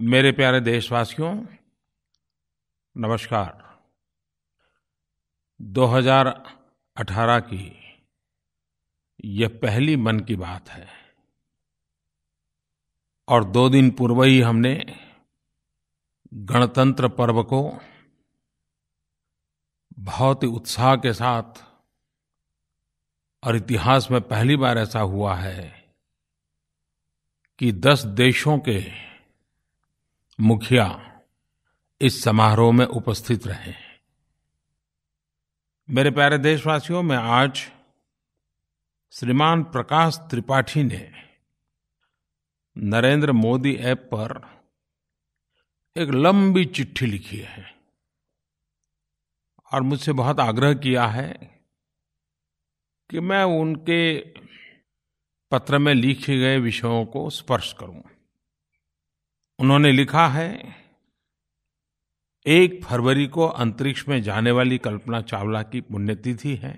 मेरे प्यारे देशवासियों, नमस्कार। 2018 की यह पहली मन की बात है और 2 दिन पूर्व ही हमने गणतंत्र पर्व को बहुत ही उत्साह के साथ, और इतिहास में पहली बार ऐसा हुआ है कि 10 देशों के मुखिया इस समारोह में उपस्थित रहे। मेरे प्यारे देशवासियों, मैं आज श्रीमान प्रकाश त्रिपाठी ने नरेंद्र मोदी ऐप पर एक लंबी चिट्ठी लिखी है और मुझसे बहुत आग्रह किया है कि मैं उनके पत्र में लिखे गए विषयों को स्पर्श करूं। उन्होंने लिखा है, 1 फरवरी को अंतरिक्ष में जाने वाली कल्पना चावला की पुण्यतिथि है।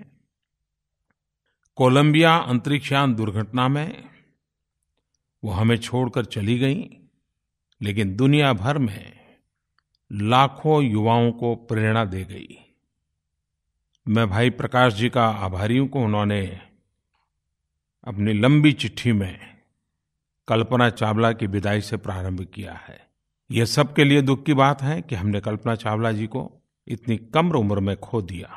कोलंबिया अंतरिक्षयान दुर्घटना में वो हमें छोड़कर चली गई, लेकिन दुनिया भर में लाखों युवाओं को प्रेरणा दे गई। मैं भाई प्रकाश जी का आभारी हूं कि उन्होंने अपनी लंबी चिट्ठी में कल्पना चावला की विदाई से प्रारंभ किया है। यह सबके लिए दुख की बात है कि हमने कल्पना चावला जी को इतनी कम उम्र में खो दिया,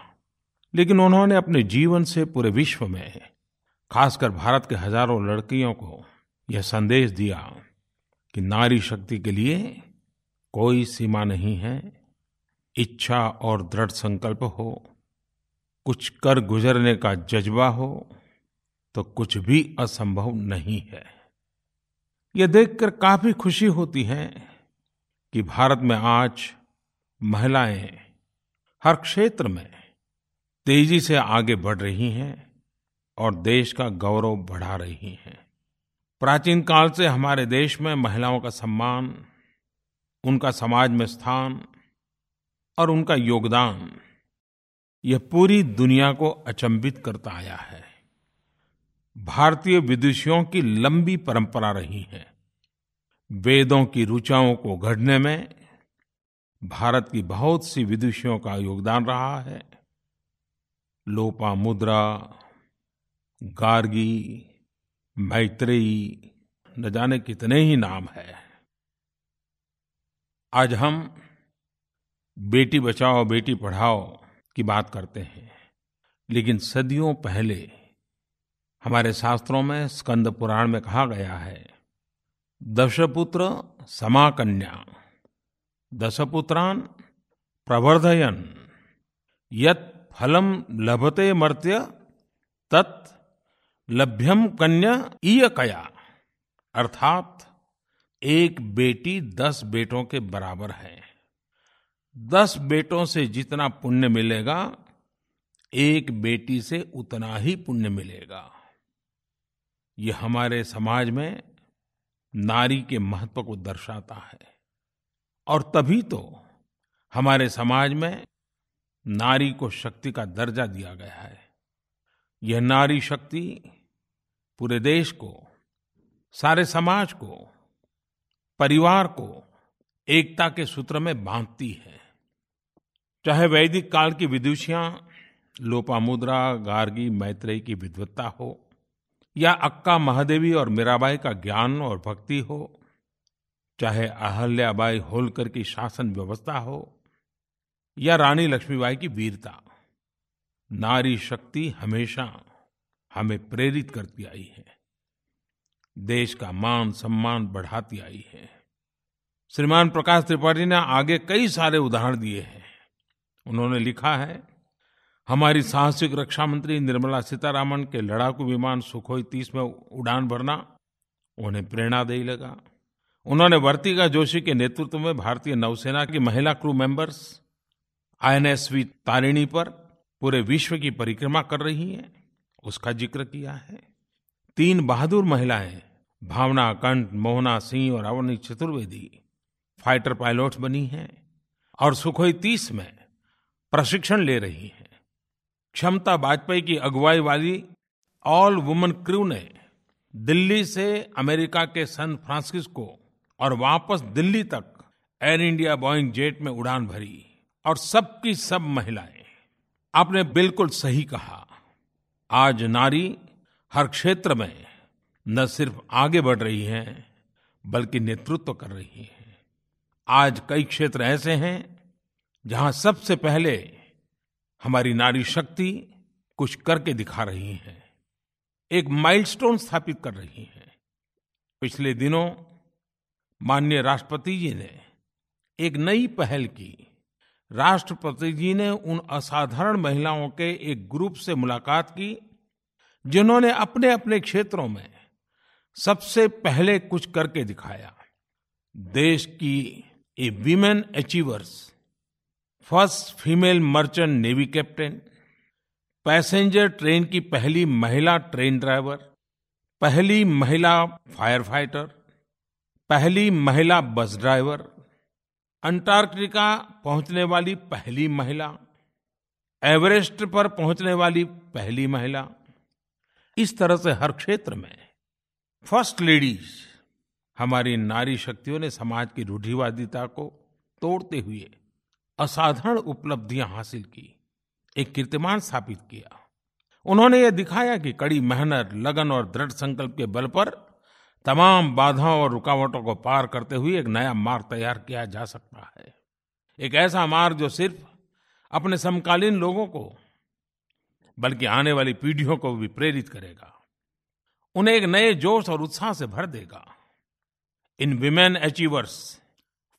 लेकिन उन्होंने अपने जीवन से पूरे विश्व में, खासकर भारत के हजारों लड़कियों को यह संदेश दिया कि नारी शक्ति के लिए कोई सीमा नहीं है। इच्छा और दृढ़ संकल्प हो, कुछ कर गुजरने का जज्बा हो, तो कुछ भी असंभव नहीं है। यह देखकर काफी खुशी होती है कि भारत में आज महिलाएं हर क्षेत्र में तेजी से आगे बढ़ रही हैं और देश का गौरव बढ़ा रही हैं। प्राचीन काल से हमारे देश में महिलाओं का सम्मान, उनका समाज में स्थान और उनका योगदान, यह पूरी दुनिया को अचंभित करता आया है। भारतीय विदुषियों की लंबी परंपरा रही है। वेदों की ऋचाओं को गढ़ने में भारत की बहुत सी विदुषियों का योगदान रहा है। लोपा मुद्रा, गार्गी, मैत्रेयी, न जाने कितने ही नाम है। आज हम बेटी बचाओ बेटी पढ़ाओ की बात करते हैं, लेकिन सदियों पहले हमारे शास्त्रों में, स्कंद पुराण में कहा गया है, दशपुत्र समाकन्या दशपुत्रान प्रवर्धयन् यत् फलम लभते मर्त्य तत् लभ्यम कन्या इयकया, अर्थात 1 बेटी 10 बेटों के बराबर है। 10 बेटों से जितना पुण्य मिलेगा, 1 बेटी से उतना ही पुण्य मिलेगा। ये हमारे समाज में नारी के महत्व को दर्शाता है और तभी तो हमारे समाज में नारी को शक्ति का दर्जा दिया गया है। यह नारी शक्ति पूरे देश को, सारे समाज को, परिवार को एकता के सूत्र में बांधती है। चाहे वैदिक काल की विदुषियां लोपामुद्रा, गार्गी, मैत्रेयी की विद्वत्ता हो, या अक्का महादेवी और मीराबाई का ज्ञान और भक्ति हो, चाहे अहिल्याबाई होलकर की शासन व्यवस्था हो, या रानी लक्ष्मीबाई की वीरता, नारी शक्ति हमेशा हमें प्रेरित करती आई है, देश का मान सम्मान बढ़ाती आई है। श्रीमान प्रकाश त्रिपाठी ने आगे कई सारे उदाहरण दिए हैं। उन्होंने लिखा है, हमारी साहसिक रक्षा मंत्री निर्मला सीतारामन के लड़ाकू विमान सुखोई 30 में उड़ान भरना उन्हें प्रेरणा दे लगा। उन्होंने वर्तिका जोशी के नेतृत्व में भारतीय नौसेना की महिला क्रू मेंबर्स आईएनएसवी तारिणी पर पूरे विश्व की परिक्रमा कर रही हैं, उसका जिक्र किया है। 3 बहादुर महिलाएं भावना कंठ, मोहना सिंह और अवनी चतुर्वेदी फाइटर पायलट बनी हैं और सुखोई 30 में प्रशिक्षण ले रही हैं। क्षमता वाजपेयी की अगुवाई वाली ऑल वुमेन क्रू ने दिल्ली से अमेरिका के सैन फ्रांसिस्को और वापस दिल्ली तक एयर इंडिया बोइंग जेट में उड़ान भरी, और सबकी सब महिलाएं। आपने बिल्कुल सही कहा, आज नारी हर क्षेत्र में न सिर्फ आगे बढ़ रही है बल्कि नेतृत्व कर रही है। आज कई क्षेत्र ऐसे हैं जहां सबसे पहले हमारी नारी शक्ति कुछ करके दिखा रही है, एक माइलस्टोन स्थापित कर रही है। पिछले दिनों माननीय राष्ट्रपति जी ने एक नई पहल की। राष्ट्रपति जी ने उन असाधारण महिलाओं के एक ग्रुप से मुलाकात की जिन्होंने अपने अपने क्षेत्रों में सबसे पहले कुछ करके दिखाया। देश की a women achievers, first female merchant navy captain, passenger train की पहली महिला ट्रेन ड्राइवर, पहली महिला फायर फाइटर, पहली महिला बस ड्राइवर, अंटार्कटिका पहुंचने वाली पहली महिला, एवरेस्ट पर पहुंचने वाली पहली महिला, इस तरह से हर क्षेत्र में फर्स्ट लेडीज। हमारी नारी शक्तियों ने समाज की रूढ़िवादिता को तोड़ते हुए असाधारण उपलब्धियां हासिल की, एक कीर्तिमान स्थापित किया। उन्होंने ये दिखाया कि कड़ी मेहनत, लगन और दृढ़ संकल्प के बल पर तमाम बाधाओं और रुकावटों को पार करते हुए एक नया मार्ग तैयार किया जा सकता है, एक ऐसा मार्ग जो सिर्फ अपने समकालीन लोगों को बल्कि आने वाली पीढ़ियों को भी प्रेरित करेगा, उन्हें एक नए जोश और उत्साह से भर देगा। इन विमेन अचीवर्स,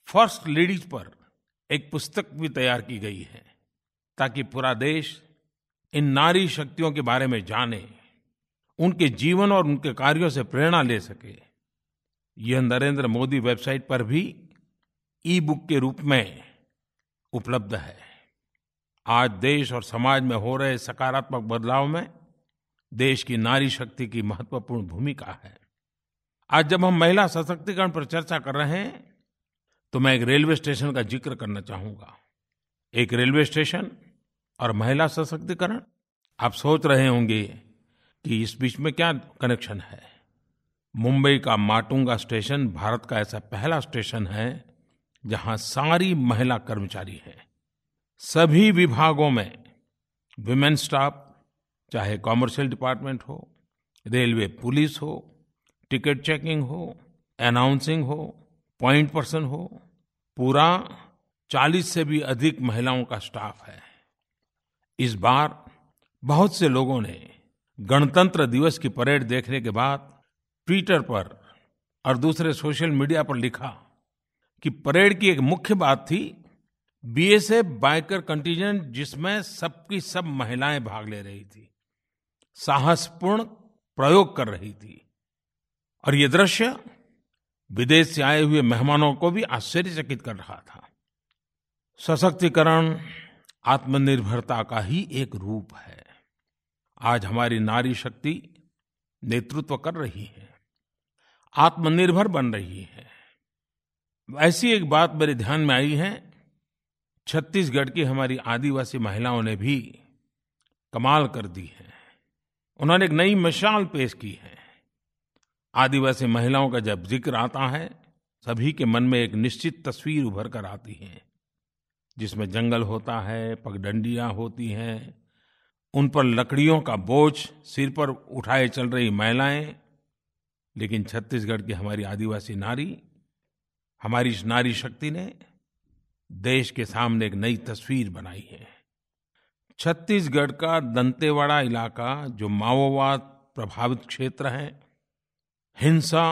फर्स्ट लेडीज पर एक पुस्तक भी तैयार की गई है ताकि पूरा देश इन नारी शक्तियों के बारे में जाने, उनके जीवन और उनके कार्यों से प्रेरणा ले सके। यह नरेंद्र मोदी वेबसाइट पर भी ई बुक के रूप में उपलब्ध है। आज देश और समाज में हो रहे सकारात्मक बदलाव में देश की नारी शक्ति की महत्वपूर्ण भूमिका है। आज जब हम महिला सशक्तिकरण पर चर्चा कर रहे हैं तो मैं एक रेलवे स्टेशन का जिक्र करना चाहूंगा। एक रेलवे स्टेशन और महिला सशक्तिकरण, आप सोच रहे होंगे कि इस बीच में क्या कनेक्शन है। मुंबई का माटुंगा स्टेशन भारत का ऐसा पहला स्टेशन है जहां सारी महिला कर्मचारी हैं। सभी विभागों में विमेन स्टाफ, चाहे कॉमर्शियल डिपार्टमेंट हो, रेलवे पुलिस हो, टिकट चेकिंग हो, अनाउंसिंग हो, पॉइंट पर्सन हो, पूरा 40 से भी अधिक महिलाओं का स्टाफ है। इस बार बहुत से लोगों ने गणतंत्र दिवस की परेड देखने के बाद ट्विटर पर और दूसरे सोशल मीडिया पर लिखा कि परेड की एक मुख्य बात थी BSF बाइकर कंटीजेंट, जिसमें सबकी सब महिलाएं भाग ले रही थी, साहसपूर्ण प्रयोग कर रही थी। और ये दृश्य विदेश से आए हुए मेहमानों को भी आश्चर्यचकित कर रहा था। सशक्तिकरण आत्मनिर्भरता का ही एक रूप है। आज हमारी नारी शक्ति नेतृत्व कर रही है, आत्मनिर्भर बन रही है। ऐसी एक बात मेरे ध्यान में आई है, छत्तीसगढ़ की हमारी आदिवासी महिलाओं ने भी कमाल कर दी है। उन्होंने एक नई मिसाल पेश की है। आदिवासी महिलाओं का जब जिक्र आता है सभी के मन में एक निश्चित तस्वीर उभर कर आती है, जिसमें जंगल होता है, पगडंडियां होती हैं, उन पर लकड़ियों का बोझ सिर पर उठाए चल रही महिलाएं। लेकिन छत्तीसगढ़ की हमारी आदिवासी नारी, हमारी इस नारी शक्ति ने देश के सामने एक नई तस्वीर बनाई है। छत्तीसगढ़ का दंतेवाड़ा इलाका, जो माओवाद प्रभावित क्षेत्र है, हिंसा,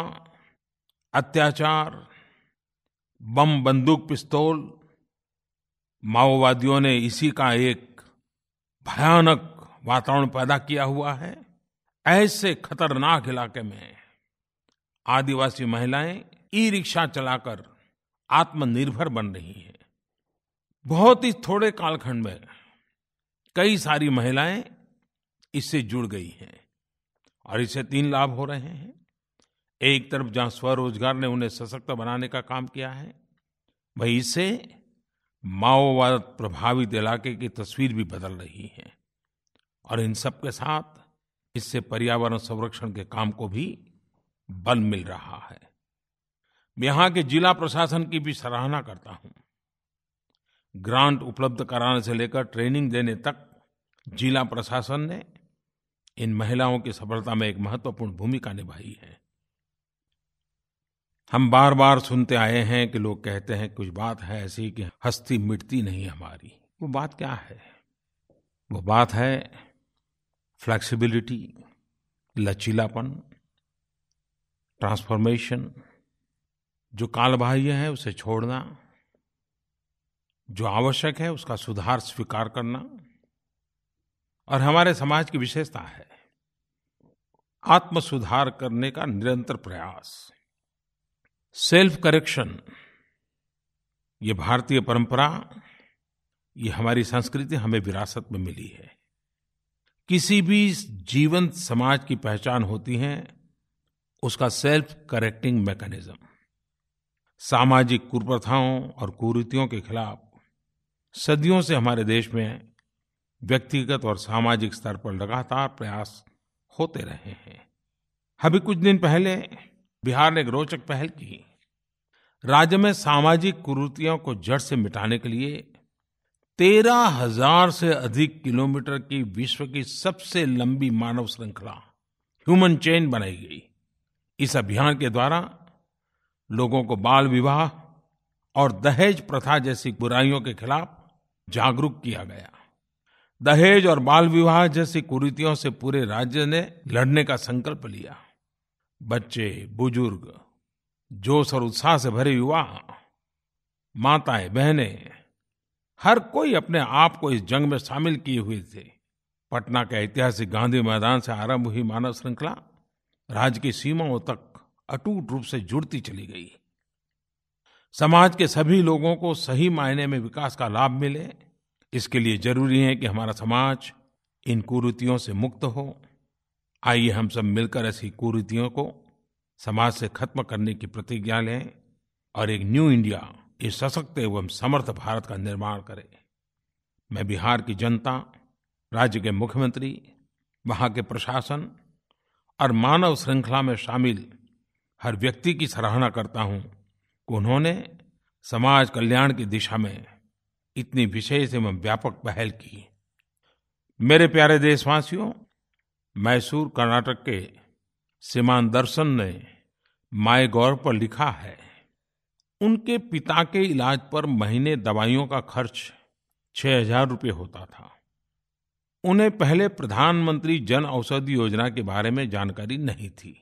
अत्याचार, बम, बंदूक, पिस्तौल, माओवादियों ने इसी का एक भयानक वातावरण पैदा किया हुआ है। ऐसे खतरनाक इलाके में आदिवासी महिलाएं ई रिक्शा चलाकर आत्मनिर्भर बन रही हैं। बहुत ही थोड़े कालखंड में कई सारी महिलाएं इससे जुड़ गई हैं और इससे 3 लाभ हो रहे हैं। एक तरफ जहां स्वरोजगार ने उन्हें सशक्त बनाने का काम किया है, वहीं इससे माओवाद प्रभावित इलाके की तस्वीर भी बदल रही है, और इन सब के साथ इससे पर्यावरण संरक्षण के काम को भी बल मिल रहा है। मैं यहाँ के जिला प्रशासन की भी सराहना करता हूँ। ग्रांट उपलब्ध कराने से लेकर ट्रेनिंग देने तक जिला प्रशासन ने इन महिलाओं की सफलता में एक महत्वपूर्ण भूमिका निभाई है। हम बार बार सुनते आए हैं कि लोग कहते हैं कुछ बात है ऐसी कि हस्ती मिटती नहीं हमारी। वो बात क्या है? वो बात है फ्लेक्सिबिलिटी, लचीलापन, ट्रांसफॉर्मेशन। जो कालबाह्य है उसे छोड़ना, जो आवश्यक है उसका सुधार स्वीकार करना। और हमारे समाज की विशेषता है आत्म सुधार करने का निरंतर प्रयास, सेल्फ करेक्शन। ये भारतीय परंपरा, ये हमारी संस्कृति हमें विरासत में मिली है। किसी भी जीवंत समाज की पहचान होती है उसका सेल्फ करेक्टिंग मैकेनिज्म। सामाजिक कुप्रथाओं और कुरीतियों के खिलाफ सदियों से हमारे देश में व्यक्तिगत और सामाजिक स्तर पर लगातार प्रयास होते रहे हैं। अभी कुछ दिन पहले बिहार ने एक रोचक पहल की। राज्य में सामाजिक कुरीतियों को जड़ से मिटाने के लिए 13,000 से अधिक किलोमीटर की विश्व की सबसे लंबी मानव श्रृंखला ह्यूमन चेन बनाई गई। इस अभियान के द्वारा लोगों को बाल विवाह और दहेज प्रथा जैसी बुराइयों के खिलाफ जागरूक किया गया। दहेज और बाल विवाह जैसी कुरीतियों से पूरे राज्य ने लड़ने का संकल्प लिया। बच्चे, बुजुर्ग, जोश और उत्साह से भरे युवा, माताएं, बहनें, हर कोई अपने आप को इस जंग में शामिल किए हुए थे। पटना के ऐतिहासिक गांधी मैदान से आरंभ हुई मानव श्रृंखला राज्य की सीमाओं तक अटूट रूप से जुड़ती चली गई। समाज के सभी लोगों को सही मायने में विकास का लाभ मिले, इसके लिए जरूरी है कि हमारा समाज इन कुरीतियों से मुक्त हो। आइए हम सब मिलकर ऐसी कुरीतियों को समाज से खत्म करने की प्रतिज्ञा लें और एक न्यू इंडिया, इस सशक्त एवं समर्थ भारत का निर्माण करें। मैं बिहार की जनता, राज्य के मुख्यमंत्री, वहां के प्रशासन और मानव श्रृंखला में शामिल हर व्यक्ति की सराहना करता हूं कि उन्होंने समाज कल्याण की दिशा में इतनी विशेष एवं व्यापक पहल की। मेरे प्यारे देशवासियों, मैसूर, कर्नाटक के सीमान दर्शन ने माई गौर पर लिखा है, उनके पिता के इलाज पर महीने दवाइयों का खर्च 6,000 रुपये होता था। उन्हें पहले प्रधानमंत्री जन औषधि योजना के बारे में जानकारी नहीं थी,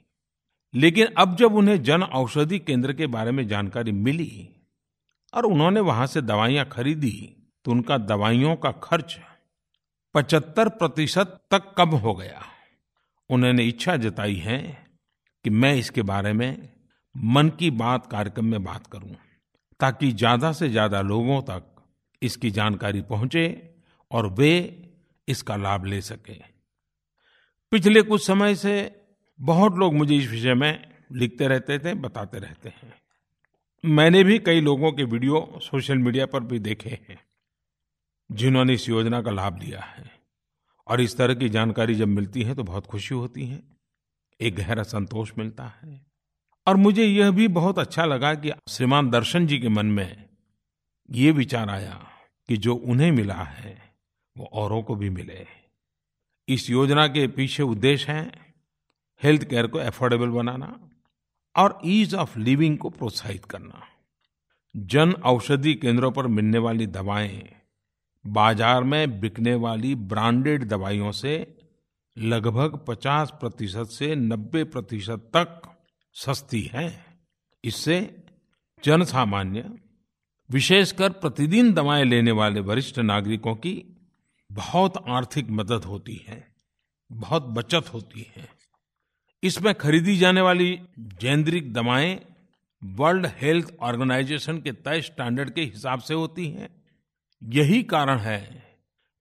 लेकिन अब जब उन्हें जन औषधि केंद्र के बारे में जानकारी मिली और उन्होंने वहां से दवाइयां खरीदी तो उनका दवाइयों का खर्च 75% तक कम हो गया। उन्होंने इच्छा जताई है कि मैं इसके बारे में मन की बात कार्यक्रम में बात करूं, ताकि ज्यादा से ज्यादा लोगों तक इसकी जानकारी पहुंचे और वे इसका लाभ ले सकें। पिछले कुछ समय से बहुत लोग मुझे इस विषय में लिखते रहते थे, बताते रहते हैं। मैंने भी कई लोगों के वीडियो सोशल मीडिया पर भी देखे हैं जिन्होंने इस योजना का लाभ लिया है। और इस तरह की जानकारी जब मिलती है तो बहुत खुशी होती है, एक गहरा संतोष मिलता है। और मुझे यह भी बहुत अच्छा लगा कि श्रीमान दर्शन जी के मन में ये विचार आया कि जो उन्हें मिला है वो औरों को भी मिले। इस योजना के पीछे उद्देश्य है हेल्थ केयर को एफोर्डेबल बनाना और ईज ऑफ लिविंग को प्रोत्साहित करना। जन औषधि केंद्रों पर मिलने वाली दवाएं बाजार में बिकने वाली ब्रांडेड दवाइयों से लगभग 50% से 90% तक सस्ती है। इससे जन सामान्य, विशेषकर प्रतिदिन दवाएं लेने वाले वरिष्ठ नागरिकों की बहुत आर्थिक मदद होती है, बहुत बचत होती है। इसमें खरीदी जाने वाली जेनेरिक दवाएं वर्ल्ड हेल्थ ऑर्गेनाइजेशन के तय स्टैंडर्ड के हिसाब से होती हैं। यही कारण है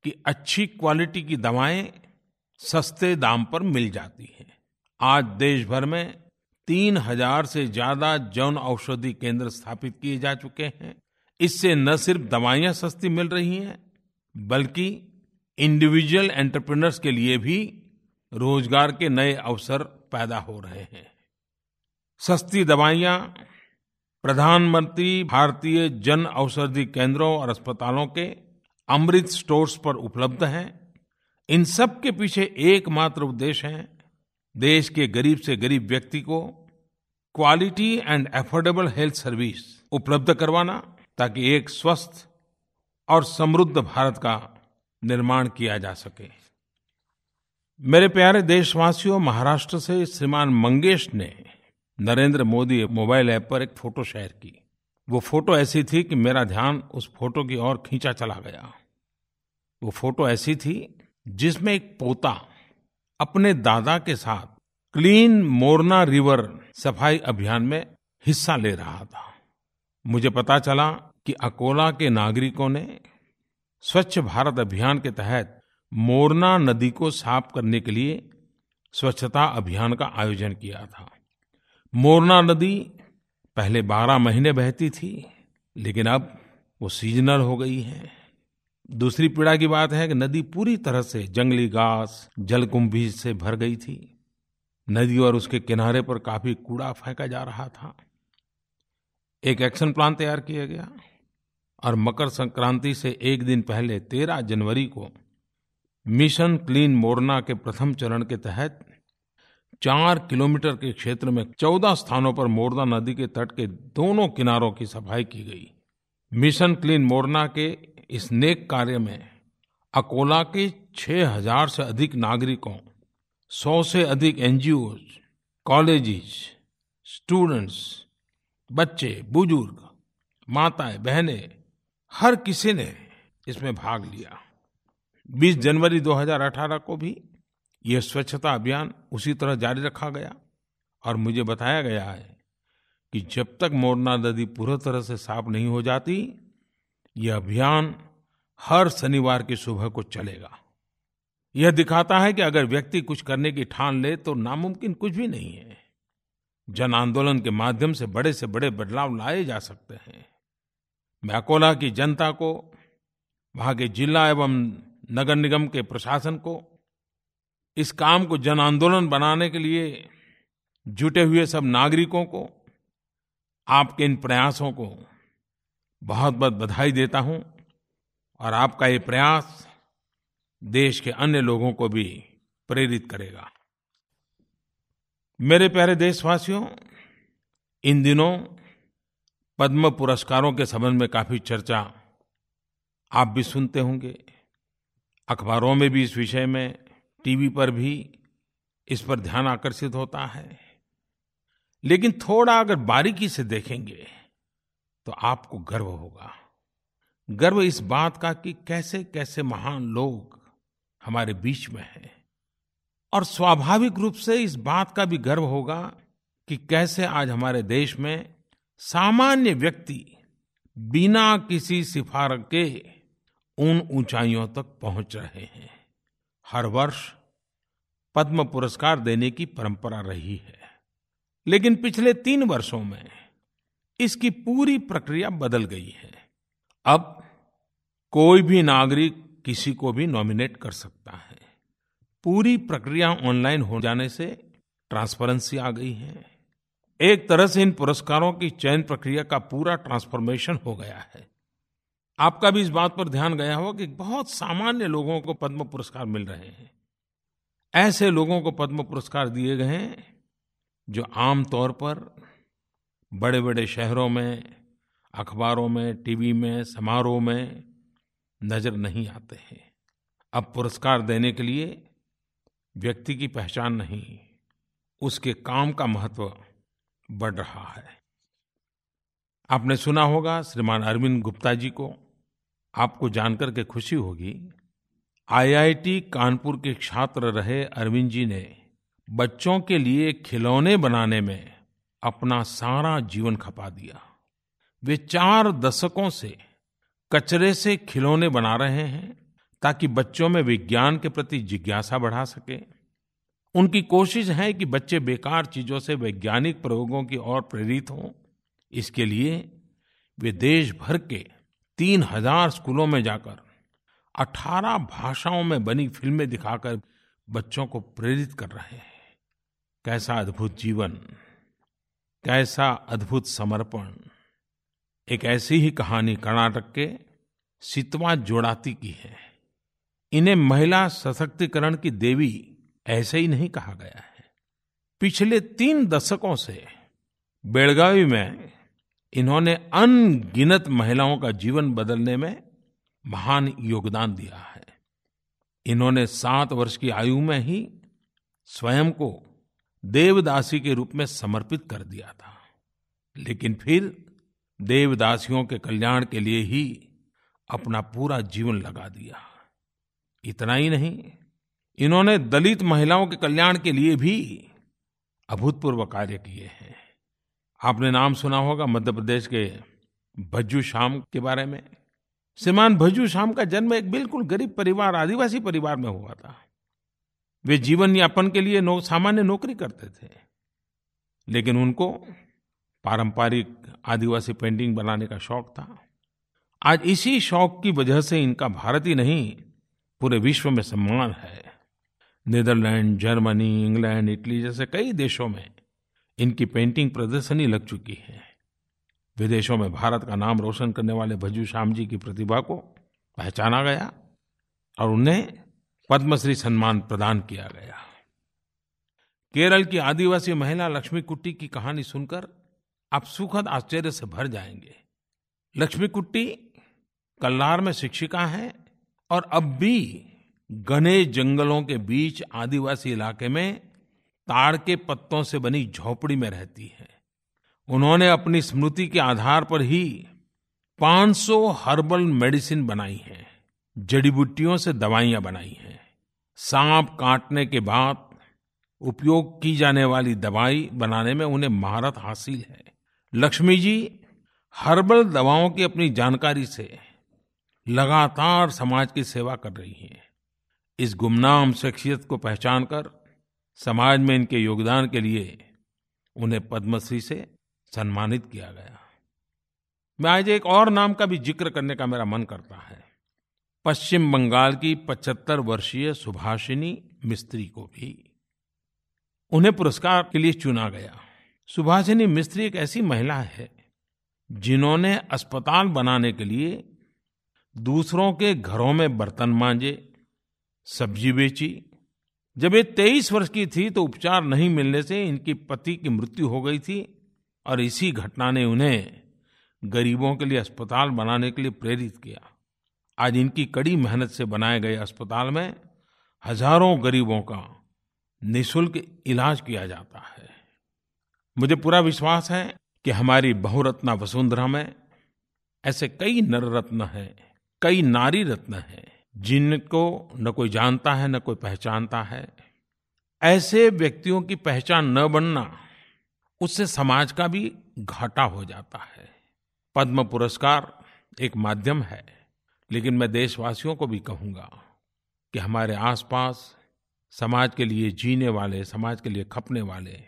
कि अच्छी क्वालिटी की दवाएं सस्ते दाम पर मिल जाती हैं। आज देश भर में 3,000 से ज्यादा जन औषधि केंद्र स्थापित किए जा चुके हैं। इससे न सिर्फ दवाइयां सस्ती मिल रही हैं, बल्कि इंडिविजुअल एंटरप्रेन्योर्स के लिए भी रोजगार के नए अवसर पैदा हो रहे हैं। सस्ती दवाइयां प्रधानमंत्री भारतीय जन औषधि केंद्रों और अस्पतालों के अमृत स्टोर्स पर उपलब्ध हैं। इन सब के पीछे एकमात्र उद्देश्य है देश के गरीब से गरीब व्यक्ति को quality and affordable health service उपलब्ध करवाना, ताकि एक स्वस्थ और समृद्ध भारत का निर्माण किया जा सके। मेरे प्यारे देशवासियों, महाराष्ट्र से श्रीमान मंगेश ने नरेंद्र मोदी मोबाइल ऐप पर एक फोटो शेयर की। वो फोटो ऐसी थी कि मेरा ध्यान उस फोटो की ओर खींचा चला गया। वो फोटो ऐसी थी जिसमें एक पोता अपने दादा के साथ क्लीन मोरना रिवर सफाई अभियान में हिस्सा ले रहा था। मुझे पता चला कि अकोला के नागरिकों ने स्वच्छ भारत अभियान के तहत मोरना नदी को साफ करने के लिए स्वच्छता अभियान का आयोजन किया था। मोरना नदी पहले 12 महीने बहती थी, लेकिन अब वो सीजनल हो गई है। दूसरी पीड़ा की बात है कि नदी पूरी तरह से जंगली घास, जलकुंभी से भर गई थी। नदी और उसके किनारे पर काफी कूड़ा फेंका जा रहा था। एक एक्शन प्लान तैयार किया गया और मकर संक्रांति से एक दिन पहले 13 जनवरी को मिशन क्लीन मोरना के प्रथम चरण के तहत 4 किलोमीटर के क्षेत्र में 14 स्थानों पर मोरना नदी के तट के दोनों किनारों की सफाई की गई। मिशन क्लीन मोरना के इस नेक कार्य में अकोला के 6000 से अधिक नागरिकों, 100 से अधिक एनजीओज, कॉलेजेस, स्टूडेंट्स, बच्चे, बुजुर्ग, माताएं, बहनें, हर किसी ने इसमें भाग लिया। 20 जनवरी 2018 को भी यह स्वच्छता अभियान उसी तरह जारी रखा गया और मुझे बताया गया है कि जब तक मोरना नदी पूरी तरह से साफ नहीं हो जाती, यह अभियान हर शनिवार की सुबह को चलेगा। यह दिखाता है कि अगर व्यक्ति कुछ करने की ठान ले तो नामुमकिन कुछ भी नहीं है। जन आंदोलन के माध्यम से बड़े बदलाव लाए जा सकते हैं। मैं अकोला की जनता को, वहां के जिला एवं नगर निगम के प्रशासन को इस काम को जन आंदोलन बनाने के लिए जुटे हुए सब नागरिकों को आपके इन प्रयासों को बहुत बहुत बधाई देता हूं और आपका ये प्रयास देश के अन्य लोगों को भी प्रेरित करेगा। मेरे प्यारे देशवासियों, इन दिनों पद्म पुरस्कारों के संबंध में काफी चर्चा आप भी सुनते होंगे। अखबारों में भी इस विषय में, टीवी पर भी इस पर ध्यान आकर्षित होता है। लेकिन थोड़ा अगर बारीकी से देखेंगे तो आपको गर्व होगा। गर्व इस बात का कि कैसे कैसे महान लोग हमारे बीच में हैं, और स्वाभाविक रूप से इस बात का भी गर्व होगा कि कैसे आज हमारे देश में सामान्य व्यक्ति बिना किसी सिफारिश के उन ऊंचाइयों तक पहुंच रहे हैं। हर वर्ष पद्म पुरस्कार देने की परंपरा रही है, लेकिन पिछले 3 वर्षों में इसकी पूरी प्रक्रिया बदल गई है। अब कोई भी नागरिक किसी को भी नॉमिनेट कर सकता है। पूरी प्रक्रिया ऑनलाइन हो जाने से ट्रांसपेरेंसी आ गई है। एक तरह से इन पुरस्कारों की चयन प्रक्रिया का पूरा ट्रांसफॉर्मेशन हो गया है। आपका भी इस बात पर ध्यान गया होगा कि बहुत सामान्य लोगों को पद्म पुरस्कार मिल रहे हैं। ऐसे लोगों को पद्म पुरस्कार दिए गए हैं जो आमतौर पर बड़े बड़े शहरों में, अखबारों में, टीवी में, समारोह में नजर नहीं आते हैं। अब पुरस्कार देने के लिए व्यक्ति की पहचान नहीं, उसके काम का महत्व बढ़ रहा है। आपने सुना होगा श्रीमान अरविंद गुप्ता जी को, आपको जानकर के खुशी होगी, आईआईटी कानपुर के छात्र रहे अरविंद जी ने बच्चों के लिए खिलौने बनाने में अपना सारा जीवन खपा दिया। वे 4 दशकों से कचरे से खिलौने बना रहे हैं ताकि बच्चों में विज्ञान के प्रति जिज्ञासा बढ़ा सके। उनकी कोशिश है कि बच्चे बेकार चीजों से वैज्ञानिक प्रयोगों की ओर प्रेरित हों। इसके लिए वे देश भर के 3000 स्कूलों में जाकर 18 भाषाओं में बनी फिल्में दिखाकर बच्चों को प्रेरित कर रहे हैं। कैसा अद्भुत जीवन, कैसा अद्भुत समर्पण। एक ऐसी ही कहानी कर्नाटक के सीतवा जोड़ाती की है। इन्हें महिला सशक्तिकरण की देवी ऐसे ही नहीं कहा गया है। पिछले 3 दशकों से बेलगावी में इन्होंने अनगिनत महिलाओं का जीवन बदलने में महान योगदान दिया है। इन्होंने 7 वर्ष की आयु में ही स्वयं को देवदासी के रूप में समर्पित कर दिया था, लेकिन फिर देवदासियों के कल्याण के लिए ही अपना पूरा जीवन लगा दिया। इतना ही नहीं, इन्होंने दलित महिलाओं के कल्याण के लिए भी अभूतपूर्व कार्य किए हैं। आपने नाम सुना होगा मध्य प्रदेश के भज्जू श्याम के बारे में। श्रीमान भज्जू श्याम का जन्म एक बिल्कुल गरीब परिवार, आदिवासी परिवार में हुआ था। वे जीवन यापन के लिए सामान्य नौकरी करते थे, लेकिन उनको पारंपरिक आदिवासी पेंटिंग बनाने का शौक था। आज इसी शौक की वजह से इनका भारत ही नहीं पूरे विश्व में सम्मान है। नीदरलैंड, जर्मनी, इंग्लैंड, इटली जैसे कई देशों में इनकी पेंटिंग प्रदर्शनी लग चुकी है। विदेशों में भारत का नाम रोशन करने वाले भज्जू श्याम जी की प्रतिभा को पहचाना गया और उन्हें पद्मश्री सम्मान प्रदान किया गया। केरल की आदिवासी महिला लक्ष्मी कुट्टी की कहानी सुनकर आप सुखद आश्चर्य से भर जाएंगे। लक्ष्मी कुट्टी कल्लार में शिक्षिका हैं और अब भी घने जंगलों के बीच आदिवासी इलाके में ताड़ के पत्तों से बनी झोपड़ी में रहती है। उन्होंने अपनी स्मृति के आधार पर ही 500 हर्बल मेडिसिन बनाई हैं, जड़ी बूटियों से दवाइयां बनाई हैं। सांप काटने के बाद उपयोग की जाने वाली दवाई बनाने में उन्हें महारत हासिल है। लक्ष्मी जी हर्बल दवाओं की अपनी जानकारी से लगातार समाज की सेवा कर रही हैं। इस गुमनाम शख्सियत को पहचानकर समाज में इनके योगदान के लिए उन्हें पद्मश्री से सम्मानित किया गया। मैं आज एक और नाम का भी जिक्र करने का मेरा मन करता है, पश्चिम बंगाल की 75 वर्षीय सुभाषिनी मिस्त्री को भी। उन्हें पुरस्कार के लिए चुना गया। सुभाषिनी मिस्त्री एक ऐसी महिला है जिन्होंने अस्पताल बनाने के लिए दूसरों के घरों में बर्तन मांजे, सब्जी बेची। जब ये 23 वर्ष की थी तो उपचार नहीं मिलने से इनके पति की मृत्यु हो गई थी और इसी घटना ने उन्हें गरीबों के लिए अस्पताल बनाने के लिए प्रेरित किया। आज इनकी कड़ी मेहनत से बनाए गए अस्पताल में हजारों गरीबों का निःशुल्क इलाज किया जाता है। मुझे पूरा विश्वास है कि हमारी बहुरत्ना वसुंधरा में ऐसे कई नर रत्न हैं, कई नारी रत्न हैं, जिनको न कोई जानता है न कोई पहचानता है। ऐसे व्यक्तियों की पहचान न बनना, उससे समाज का भी घाटा हो जाता है। पद्म पुरस्कार एक माध्यम है, लेकिन मैं देशवासियों को भी कहूँगा कि हमारे आसपास समाज के लिए जीने वाले, समाज के लिए खपने वाले,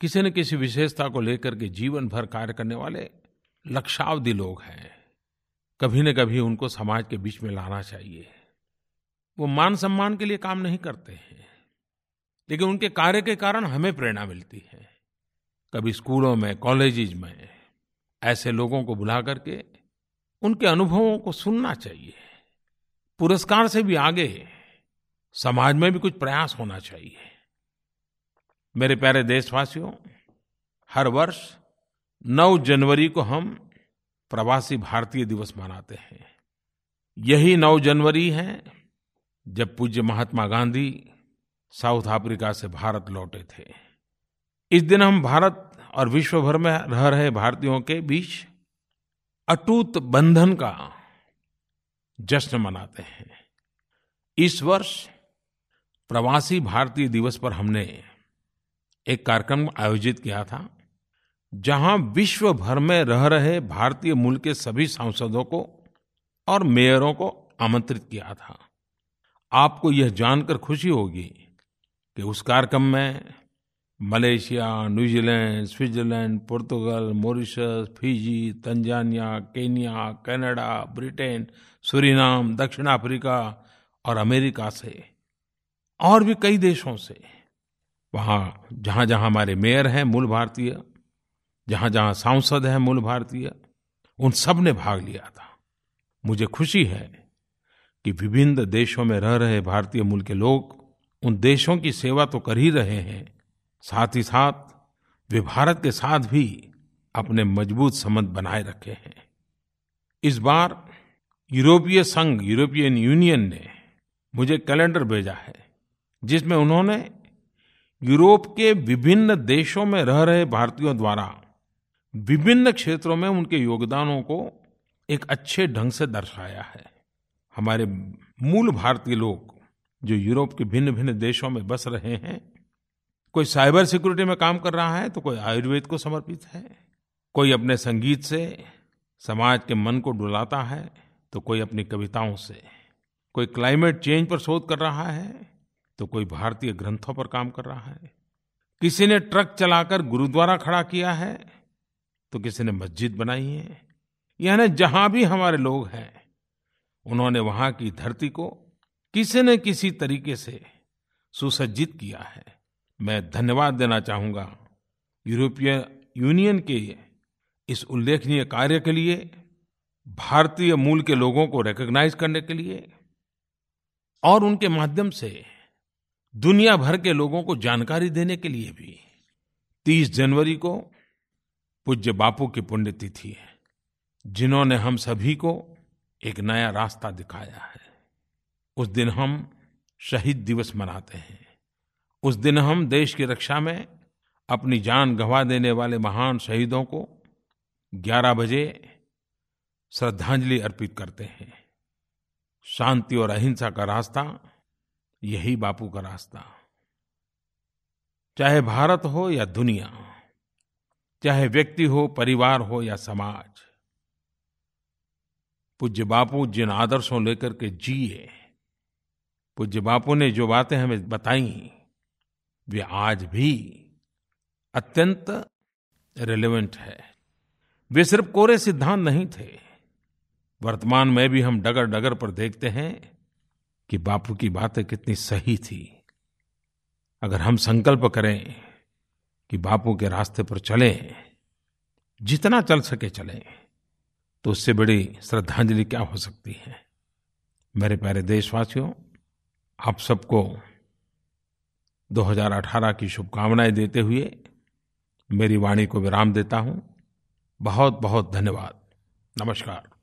किसी न किसी विशेषता को लेकर के जीवन भर कार्य करने वाले लक्षावधि लोग हैं। कभी न कभी उनको समाज के बीच में लाना चाहिए। वो मान सम्मान के लिए काम नहीं करते हैं, लेकिन उनके कार्य के कारण हमें प्रेरणा मिलती है। कभी स्कूलों में, कॉलेजेज में ऐसे लोगों को बुला करके उनके अनुभवों को सुनना चाहिए। पुरस्कार से भी आगे समाज में भी कुछ प्रयास होना चाहिए। मेरे प्यारे देशवासियों, हर वर्ष 9 जनवरी को हम प्रवासी भारतीय दिवस मनाते हैं। यही 9 जनवरी है जब पूज्य महात्मा गांधी साउथ अफ्रीका से भारत लौटे थे। इस दिन हम भारत और विश्व भर में रह रहे भारतीयों के बीच अटूट बंधन का जश्न मनाते हैं। इस वर्ष प्रवासी भारतीय दिवस पर हमने एक कार्यक्रम आयोजित किया था, जहां विश्व भर में रह रहे भारतीय मूल के सभी सांसदों को और मेयरों को आमंत्रित किया था। आपको यह जानकर खुशी होगी कि उस कार्यक्रम में मलेशिया, न्यूजीलैंड, स्विट्जरलैंड, पुर्तगाल, Mauritius, Fiji, Tanzania, Kenya, Canada, Britain, Suriname, दक्षिण अफ्रीका और अमेरिका से और भी कई देशों से, वहाँ जहाँ जहाँ हमारे मेयर हैं मूल भारतीय, जहाँ जहाँ सांसद हैं मूल भारतीय, उन सब ने भाग लिया था। मुझे खुशी है कि विभिन्न देशों में रह रहे भारतीय मूल के लोग उन देशों की सेवा तो कर ही रहे हैं, साथ ही साथ वे भारत के साथ भी अपने मजबूत संबंध बनाए रखे हैं। इस बार यूरोपीय संघ, यूरोपियन यूनियन ने मुझे कैलेंडर भेजा है जिसमें उन्होंने यूरोप के विभिन्न देशों में रह रहे भारतीयों द्वारा विभिन्न क्षेत्रों में उनके योगदानों को एक अच्छे ढंग से दर्शाया है। हमारे मूल भारतीय लोग जो यूरोप के भिन्न भिन्न देशों में बस रहे हैं, कोई साइबर सिक्योरिटी में काम कर रहा है तो कोई आयुर्वेद को समर्पित है, कोई अपने संगीत से समाज के मन को डुलाता है तो कोई अपनी कविताओं से, कोई क्लाइमेट चेंज पर शोध कर रहा है तो कोई भारतीय ग्रंथों पर काम कर रहा है, किसी ने ट्रक चलाकर गुरुद्वारा खड़ा किया है तो किसी ने मस्जिद बनाई है। यानी जहां भी हमारे लोग हैं उन्होंने वहां की धरती को किसी न किसी तरीके से सुसज्जित किया है। मैं धन्यवाद देना चाहूँगा यूरोपीय यूनियन के इस उल्लेखनीय कार्य के लिए, भारतीय मूल के लोगों को रिकॉग्नाइज करने के लिए, और उनके माध्यम से दुनिया भर के लोगों को जानकारी देने के लिए भी। 30 जनवरी को पूज्य बापू की पुण्यतिथि है, जिन्होंने हम सभी को एक नया रास्ता दिखाया है। उस दिन हम शहीद दिवस मनाते हैं। उस दिन हम देश की रक्षा में अपनी जान गंवा देने वाले महान शहीदों को 11 बजे श्रद्धांजलि अर्पित करते हैं। शांति और अहिंसा का रास्ता, यही बापू का रास्ता। चाहे भारत हो या दुनिया, चाहे व्यक्ति हो, परिवार हो या समाज, पूज्य बापू जिन आदर्शों लेकर के जिए, पूज्य बापू ने जो बातें हमें बताई, वे आज भी अत्यंत रेलेवेंट है। वे सिर्फ कोरे सिद्धांत नहीं थे। वर्तमान में भी हम डगर डगर पर देखते हैं कि बापू की बातें कितनी सही थी। अगर हम संकल्प करें कि बापू के रास्ते पर चलें, जितना चल सके चलें, तो उससे बड़ी श्रद्धांजलि क्या हो सकती है। मेरे प्यारे देशवासियों, आप सबको 2018 की शुभकामनाएं देते हुए मेरी वाणी को विराम देता हूं। बहुत बहुत धन्यवाद। नमस्कार।